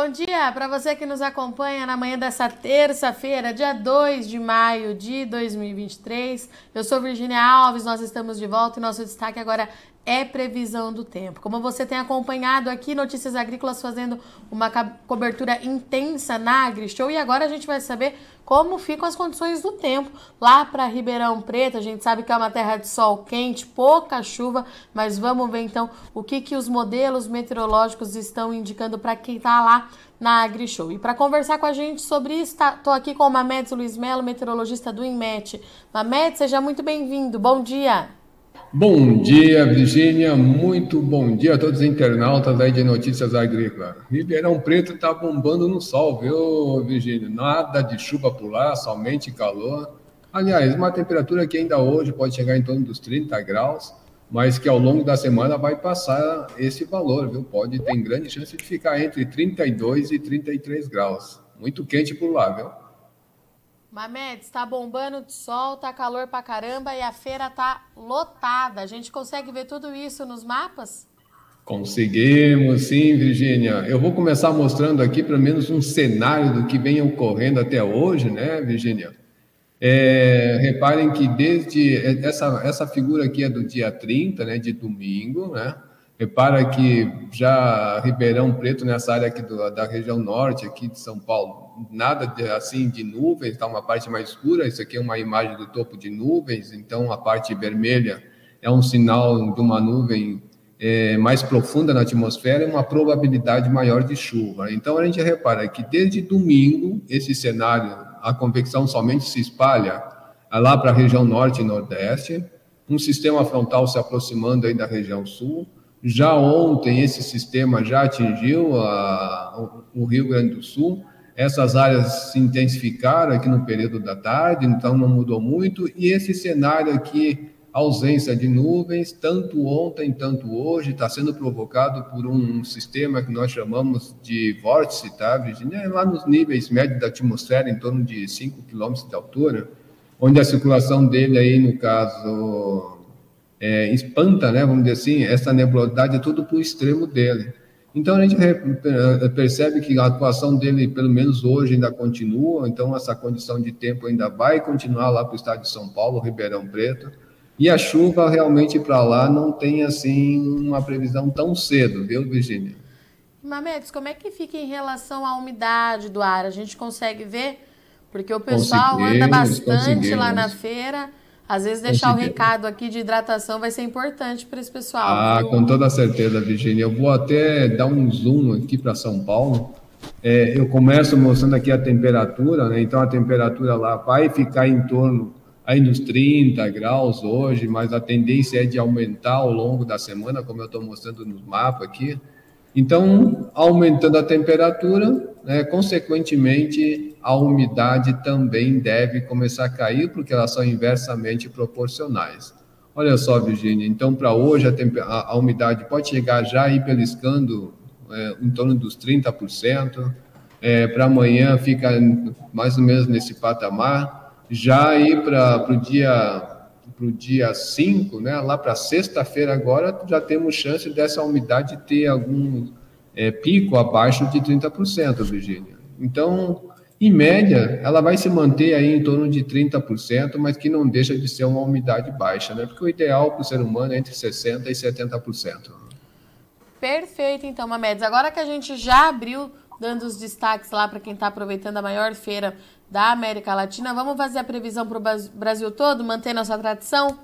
Bom dia para você que nos acompanha na manhã dessa terça-feira, dia 2 de maio de 2023. Eu sou Virgínia Alves, nós estamos de volta e nosso destaque agora é previsão do tempo. Como você tem acompanhado aqui, Notícias Agrícolas fazendo uma cobertura intensa na AgriShow, e agora a gente vai saber como ficam as condições do tempo lá para Ribeirão Preto. A gente sabe que é uma terra de sol quente, pouca chuva, mas vamos ver então o que os modelos meteorológicos estão indicando para quem está lá na AgriShow. E para conversar com a gente sobre isso, estou aqui com o Mamedes Luiz Mello, meteorologista do Inmet. Mamedes, seja muito bem-vindo, bom dia! Bom dia, Virgínia. Muito bom dia a todos os internautas aí de Notícias Agrícolas. Ribeirão Preto está bombando no sol, viu, Virgínia? Nada de chuva por lá, somente calor. Aliás, uma temperatura que ainda hoje pode chegar em torno dos 30 graus, mas que ao longo da semana vai passar esse valor, viu? Pode ter grande chance de ficar entre 32 e 33 graus. Muito quente por lá, viu? Mamedes, tá bombando de sol, tá calor pra caramba e a feira tá lotada. A gente consegue ver tudo isso nos mapas? Conseguimos, sim, Virgínia. Eu vou começar mostrando aqui pelo menos um cenário do que vem ocorrendo até hoje, né, Virgínia? Reparem que desde... Essa figura aqui é do dia 30, né, de domingo, né? Repara que já Ribeirão Preto, nessa área aqui da região norte, aqui de São Paulo, nada de nuvens, tá uma parte mais escura. Isso aqui é uma imagem do topo de nuvens, então a parte vermelha é um sinal de uma nuvem mais profunda na atmosfera e uma probabilidade maior de chuva. Então a gente repara que desde domingo, esse cenário, a convecção somente se espalha lá para a região norte e nordeste, um sistema frontal se aproximando aí da região sul. Já ontem, esse sistema já atingiu o Rio Grande do Sul. Essas áreas se intensificaram aqui no período da tarde, então não mudou muito. E esse cenário aqui, ausência de nuvens, tanto ontem, tanto hoje, está sendo provocado por um sistema que nós chamamos de vórtice, tá, Virgínia? É lá nos níveis médios da atmosfera, em torno de 5 km de altura, onde a circulação dele aí, no caso... espanta, né, vamos dizer assim, essa nebulosidade é tudo para o extremo dele. Então a gente percebe que a atuação dele, pelo menos hoje, ainda continua. Então essa condição de tempo ainda vai continuar lá para o estado de São Paulo, Ribeirão Preto, e a chuva realmente para lá não tem assim uma previsão tão cedo, viu, Virgínia? Mamedes, como é que fica em relação à umidade do ar? A gente consegue ver? Porque o pessoal anda bastante lá na feira. Às vezes deixar o recado aqui de hidratação vai ser importante para esse pessoal. Ah, com toda certeza, Virgínia. Eu vou até dar um zoom aqui para São Paulo. Eu começo mostrando aqui a temperatura, né? Então a temperatura lá vai ficar em torno aí dos 30 graus hoje, mas a tendência é de aumentar ao longo da semana, como eu estou mostrando no mapa aqui. Então, aumentando a temperatura, né, consequentemente, a umidade também deve começar a cair, porque elas são inversamente proporcionais. Olha só, Virgínia, então para hoje a umidade pode chegar já aí beliscando em torno dos 30%, para amanhã fica mais ou menos nesse patamar, já aí para o dia... para o dia 5, né, lá para sexta-feira agora, já temos chance dessa umidade ter algum pico abaixo de 30%, Virgínia. Então, em média, ela vai se manter aí em torno de 30%, mas que não deixa de ser uma umidade baixa, né, porque o ideal para o ser humano é entre 60% e 70%. Perfeito, então, Mamedes. Agora que a gente já abriu, dando os destaques lá para quem está aproveitando a maior feira da América Latina. Vamos fazer a previsão para o Brasil todo, manter nossa tradição?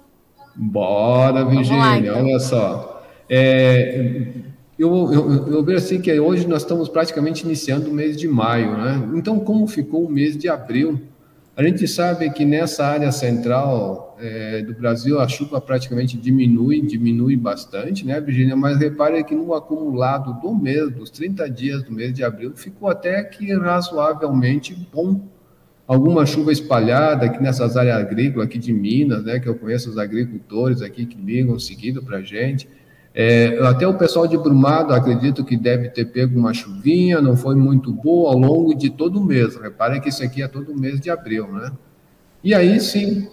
Bora, Virgínia, então. Olha só. Eu vejo assim que hoje nós estamos praticamente iniciando o mês de maio, né? Então, como ficou o mês de abril? A gente sabe que nessa área central do Brasil a chuva praticamente diminui bastante, né, Virgínia? Mas repare que no acumulado do mês, dos 30 dias do mês de abril, ficou até que razoavelmente bom. Alguma chuva espalhada aqui nessas áreas agrícolas aqui de Minas, né, que eu conheço os agricultores aqui que ligam seguido para a gente. Até o pessoal de Brumado, acredito que deve ter pego uma chuvinha, não foi muito boa ao longo de todo o mês. Repara que isso aqui é todo o mês de abril, né? E aí sim,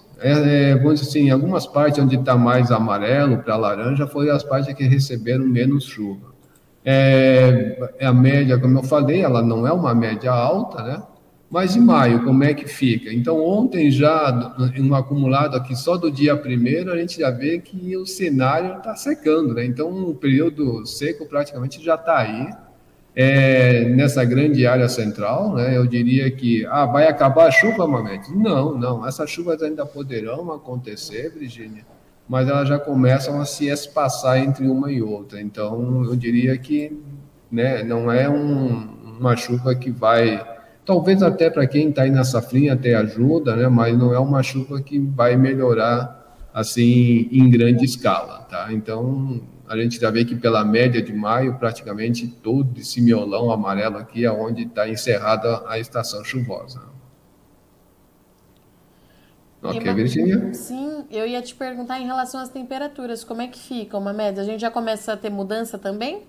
vamos dizer assim, algumas partes onde está mais amarelo para laranja, foram as partes que receberam menos chuva. É a média, como eu falei, ela não é uma média alta, né? Mas em maio, como é que fica? Então, ontem já, em um acumulado aqui só do dia 1º, a gente já vê que o cenário está secando, né? Então, o período seco praticamente já está aí, nessa grande área central, né? Eu diria que, vai acabar a chuva, Mamedes? Não, essas chuvas ainda poderão acontecer, Virgínia, mas elas já começam a se espaçar entre uma e outra. Então, eu diria que, né, não é uma chuva que vai... Talvez até para quem está aí na safrinha até ajuda, né? Mas não é uma chuva que vai melhorar assim em grande escala, tá? Então, a gente já vê que pela média de maio, praticamente todo esse miolão amarelo aqui é onde está encerrada a estação chuvosa. Ok, Virgínia? Sim, eu ia te perguntar em relação às temperaturas, como é que fica uma média? A gente já começa a ter mudança também?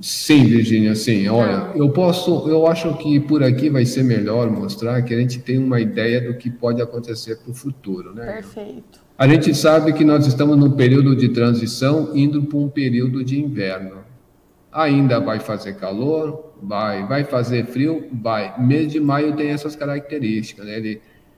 Sim, Virgínia, sim. Olha, eu acho que por aqui vai ser melhor mostrar que a gente tem uma ideia do que pode acontecer para o futuro, né? Perfeito. A gente sabe que nós estamos num período de transição, indo para um período de inverno. Ainda vai fazer calor, vai fazer frio, vai. Mês de maio tem essas características, né?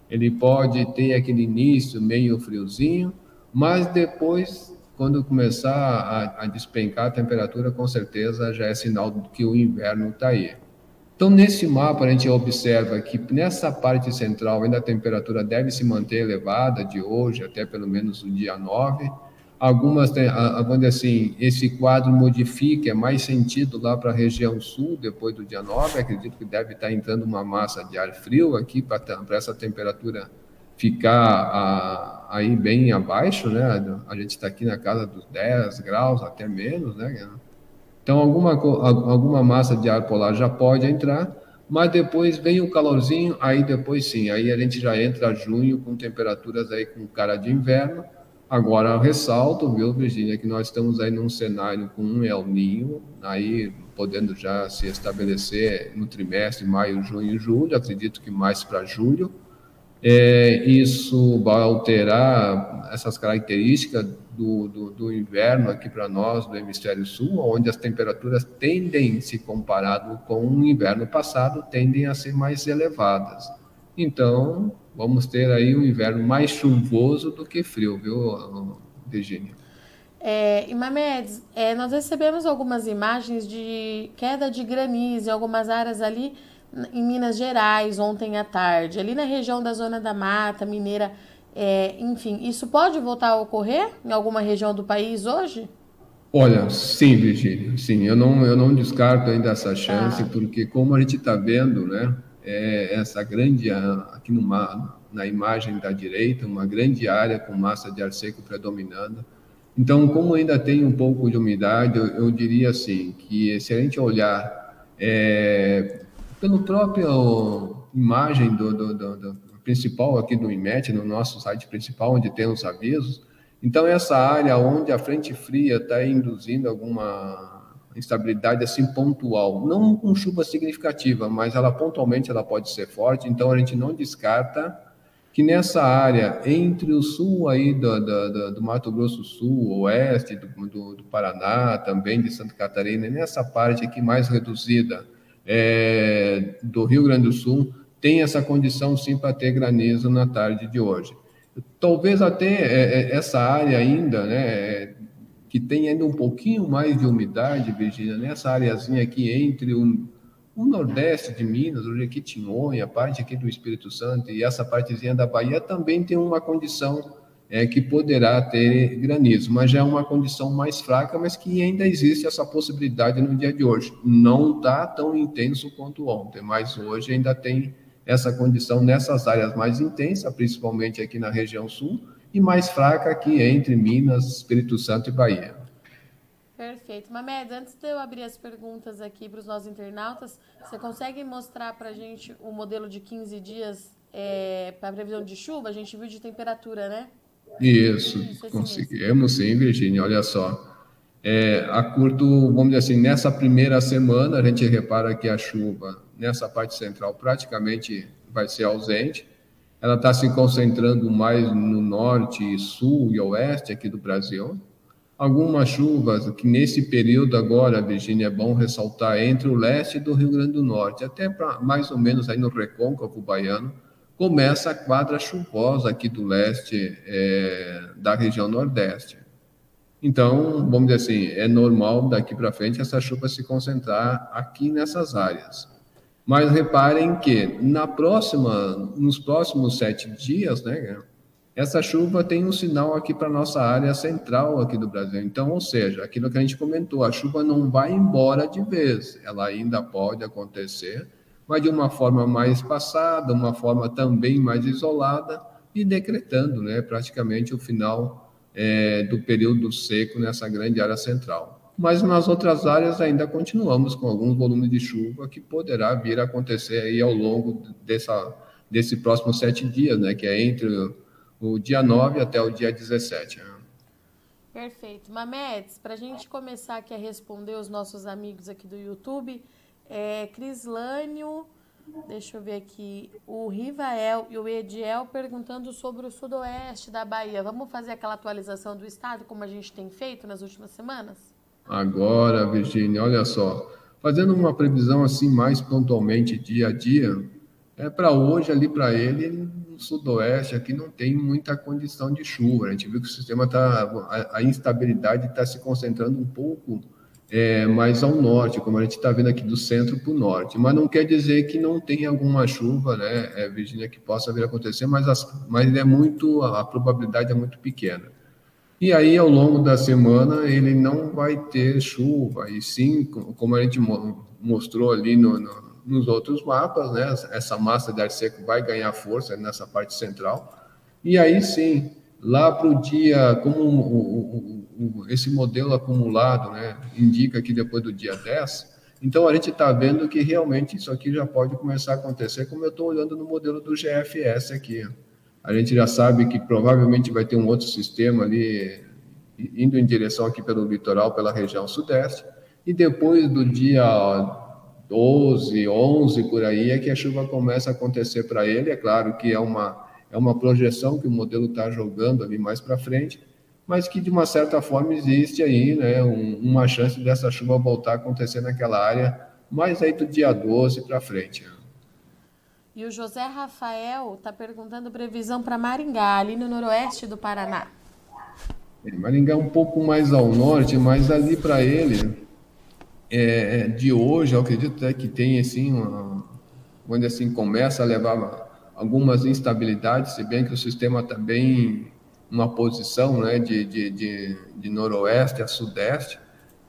Ele pode ter aquele início meio friozinho, mas depois... Quando começar a despencar a temperatura, com certeza já é sinal de que o inverno está aí. Então, nesse mapa, a gente observa que nessa parte central ainda a temperatura deve se manter elevada de hoje até pelo menos o dia 9. Algumas, quando assim, esse quadro modifica, é mais sentido lá para a região sul depois do dia 9. Acredito que deve estar entrando uma massa de ar frio aqui para essa temperatura ficar aí bem abaixo, né? A gente está aqui na casa dos 10 graus, até menos, né? Então, alguma massa de ar polar já pode entrar, mas depois vem o calorzinho, aí depois sim, aí a gente já entra junho com temperaturas aí com cara de inverno. Agora, eu ressalto, viu, Virgínia, que nós estamos aí num cenário com um El Niño, aí podendo já se estabelecer no trimestre, maio, junho e julho, acredito que mais para julho. Isso vai alterar essas características do inverno aqui para nós, do hemisfério sul, onde as temperaturas tendem, se comparado com o inverno passado, tendem a ser mais elevadas. Então, vamos ter aí um inverno mais chuvoso do que frio, viu, Virgínia? E Mamedes, nós recebemos algumas imagens de queda de granizo em algumas áreas ali, em Minas Gerais, ontem à tarde, ali na região da Zona da Mata, Mineira, enfim, isso pode voltar a ocorrer em alguma região do país hoje? Olha, sim, Virgínia, sim, eu não descarto ainda essa chance, porque como a gente está vendo, né, essa grande, aqui na imagem da direita, uma grande área com massa de ar seco predominando. Então, como ainda tem um pouco de umidade, eu diria assim, que se a gente olhar... Pela própria imagem do principal aqui do Inmet, no nosso site principal, onde tem os avisos, então essa área onde a frente fria está induzindo alguma instabilidade assim pontual, não com chuva significativa, mas pontualmente ela pode ser forte, então a gente não descarta que nessa área entre o sul aí do Mato Grosso do Sul, oeste do Paraná, também de Santa Catarina, e nessa parte aqui mais reduzida, do Rio Grande do Sul, tem essa condição sim para ter granizo na tarde de hoje. Talvez até essa área ainda, né, que tem ainda um pouquinho mais de umidade, Virgínia, nessa areazinha aqui entre o nordeste de Minas, o Jequitinhonha, a parte aqui do Espírito Santo e essa partezinha da Bahia também tem uma condição que poderá ter granizo, mas já é uma condição mais fraca, mas que ainda existe essa possibilidade no dia de hoje. Não está tão intenso quanto ontem, mas hoje ainda tem essa condição nessas áreas mais intensa, principalmente aqui na região sul, e mais fraca aqui entre Minas, Espírito Santo e Bahia. Perfeito. Mamedes, antes de eu abrir as perguntas aqui para os nossos internautas, você consegue mostrar para a gente o modelo de 15 dias para a previsão de chuva? A gente viu de temperatura, né? Isso, conseguimos sim, Virgínia, olha só, a curto, vamos dizer assim, nessa primeira semana a gente repara que a chuva nessa parte central praticamente vai ser ausente, ela está se concentrando mais no norte, sul e oeste aqui do Brasil, Algumas chuvas, que nesse período agora, Virgínia, é bom ressaltar, entre o leste do Rio Grande do Norte, até pra, mais ou menos aí no recôncavo baiano, começa a quadra chuvosa aqui do leste da região nordeste. Então, vamos dizer assim, é normal daqui para frente essa chuva se concentrar aqui nessas áreas. Mas reparem que nos próximos 7 dias, né, essa chuva tem um sinal aqui para a nossa área central aqui do Brasil. Então, ou seja, aquilo que a gente comentou, a chuva não vai embora de vez, ela ainda pode acontecer, mas de uma forma mais passada, uma forma também mais isolada e decretando, né, praticamente o final do período seco nessa grande área central. Mas nas outras áreas ainda continuamos com alguns volumes de chuva que poderá vir a acontecer aí ao longo desse próximo 7 dias, né, que é entre o dia 9 até o dia 17. Perfeito. Mamedes, para a gente começar aqui a responder os nossos amigos aqui do YouTube, Crislânio, deixa eu ver aqui, o Rivael e o Ediel perguntando sobre o sudoeste da Bahia. Vamos fazer aquela atualização do estado, como a gente tem feito nas últimas semanas? Agora, Virgínia, olha só, fazendo uma previsão assim mais pontualmente dia a dia, para hoje ali para ele, no sudoeste aqui não tem muita condição de chuva. A gente viu que o sistema a instabilidade está se concentrando um pouco mais ao norte, como a gente está vendo aqui do centro para o norte, mas não quer dizer que não tem alguma chuva, né, Virgínia, que possa vir a acontecer, mas é muito, a probabilidade é muito pequena. E aí, ao longo da semana, ele não vai ter chuva, e sim, como a gente mostrou ali nos outros mapas, né, essa massa de ar seco vai ganhar força nessa parte central, e aí sim, lá para o dia, como esse modelo acumulado, né, indica que depois do dia 10, então a gente está vendo que realmente isso aqui já pode começar a acontecer, como eu estou olhando no modelo do GFS aqui. A gente já sabe que provavelmente vai ter um outro sistema ali, indo em direção aqui pelo litoral, pela região sudeste, e depois do dia 12, 11, por aí, é que a chuva começa a acontecer para ele. É claro que é uma projeção que o modelo está jogando ali mais para frente, mas que de uma certa forma existe aí, né, uma chance dessa chuva voltar a acontecer naquela área, mais aí do dia 12 para frente. E o José Rafael está perguntando previsão para Maringá, ali no noroeste do Paraná. Maringá é um pouco mais ao norte, mas ali para ele, de hoje, eu acredito até que tem assim, quando assim começa a levar algumas instabilidades, se bem que o sistema está bem uma posição, né, de noroeste a sudeste,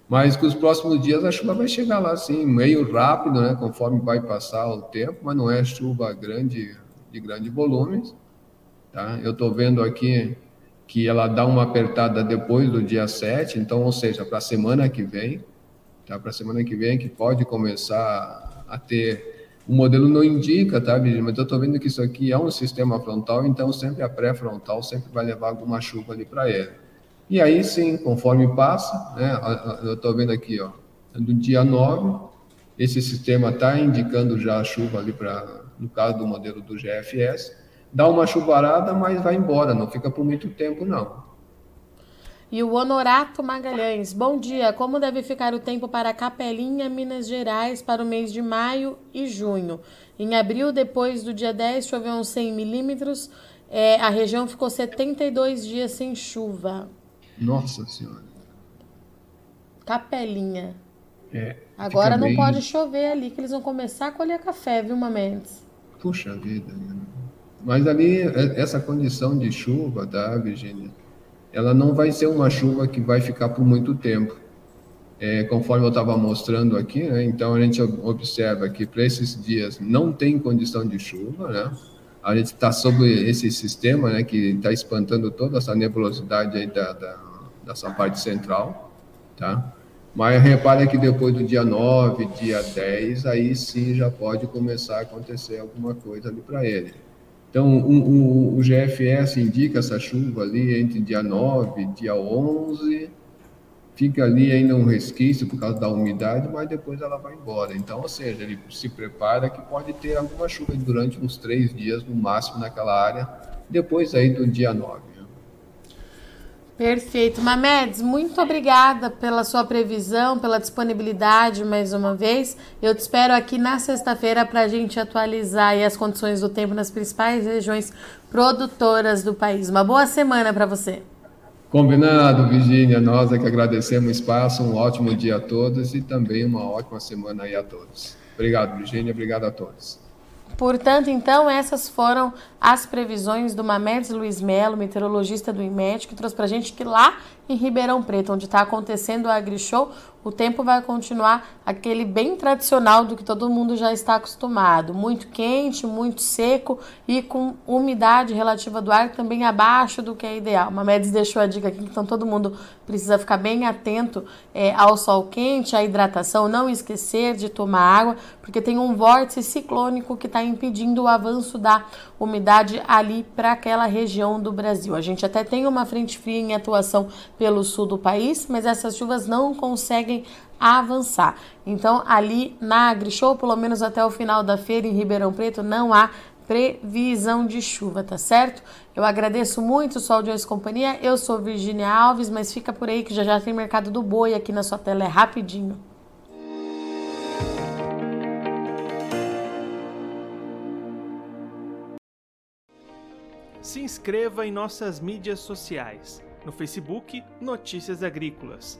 mas que os próximos dias a chuva vai chegar lá, assim, meio rápido, né, conforme vai passar o tempo, mas não é chuva grande, de grande volume, tá? Eu estou vendo aqui que ela dá uma apertada depois do dia 7, então, ou seja, para a semana que vem, tá? Para a semana que vem que pode começar a ter. O modelo não indica, tá, Virgínia? Mas eu estou vendo que isso aqui é um sistema frontal, então sempre a pré-frontal sempre vai levar alguma chuva ali para ele. E aí sim, conforme passa, né, eu estou vendo aqui, ó, do dia 9, esse sistema está indicando já a chuva ali para, no caso do modelo do GFS, dá uma chuvarada, mas vai embora, não fica por muito tempo, não. E o Honorato Magalhães, bom dia, como deve ficar o tempo para Capelinha, Minas Gerais, para o mês de maio e junho? Em abril, depois do dia 10, choveu uns 100 milímetros, a região ficou 72 dias sem chuva. Nossa Senhora. Capelinha. Agora não pode chover ali, que eles vão começar a colher café, viu, Mamedes? Puxa vida, mas ali, essa condição de chuva, tá, Virgínia? Ela não vai ser uma chuva que vai ficar por muito tempo, conforme eu estava mostrando aqui, né? Então a gente observa que para esses dias não tem condição de chuva, né? A gente está sob esse sistema, né, que está espantando toda essa nebulosidade aí dessa parte central, tá? Mas repare que depois do dia 9, dia 10, aí sim já pode começar a acontecer alguma coisa ali para ele. Então, o GFS indica essa chuva ali entre dia 9 e dia 11, fica ali ainda um resquício por causa da umidade, mas depois ela vai embora. Então, ou seja, ele se prepara que pode ter alguma chuva durante uns 3 dias, no máximo, naquela área, depois aí do dia 9. Perfeito. Mamedes, muito obrigada pela sua previsão, pela disponibilidade mais uma vez. Eu te espero aqui na sexta-feira para a gente atualizar aí as condições do tempo nas principais regiões produtoras do país. Uma boa semana para você. Combinado, Virgínia. Nós é que agradecemos o espaço. Um ótimo dia a todos e também uma ótima semana aí a todos. Obrigado, Virgínia. Obrigado a todos. Portanto, então, essas foram as previsões do Mamedes Luiz Mello, meteorologista do Inmet, que trouxe para a gente que lá em Ribeirão Preto, onde está acontecendo o AgriShow, o tempo vai continuar aquele bem tradicional do que todo mundo já está acostumado. Muito quente, muito seco e com umidade relativa do ar também abaixo do que é ideal. Mamedes deixou a dica aqui, então todo mundo precisa ficar bem atento ao sol quente, à hidratação, não esquecer de tomar água, porque tem um vórtice ciclônico que está impedindo o avanço da umidade ali para aquela região do Brasil. A gente até tem uma frente fria em atuação pelo sul do país, mas essas chuvas não conseguem avançar. Então, ali na AgriShow, pelo menos até o final da feira em Ribeirão Preto, não há previsão de chuva, tá certo? Eu agradeço muito sua audiência e companhia. Eu sou Virgínia Alves, mas fica por aí que já já tem mercado do boi aqui na sua tela, é rapidinho. Se inscreva em nossas mídias sociais. No Facebook, Notícias Agrícolas.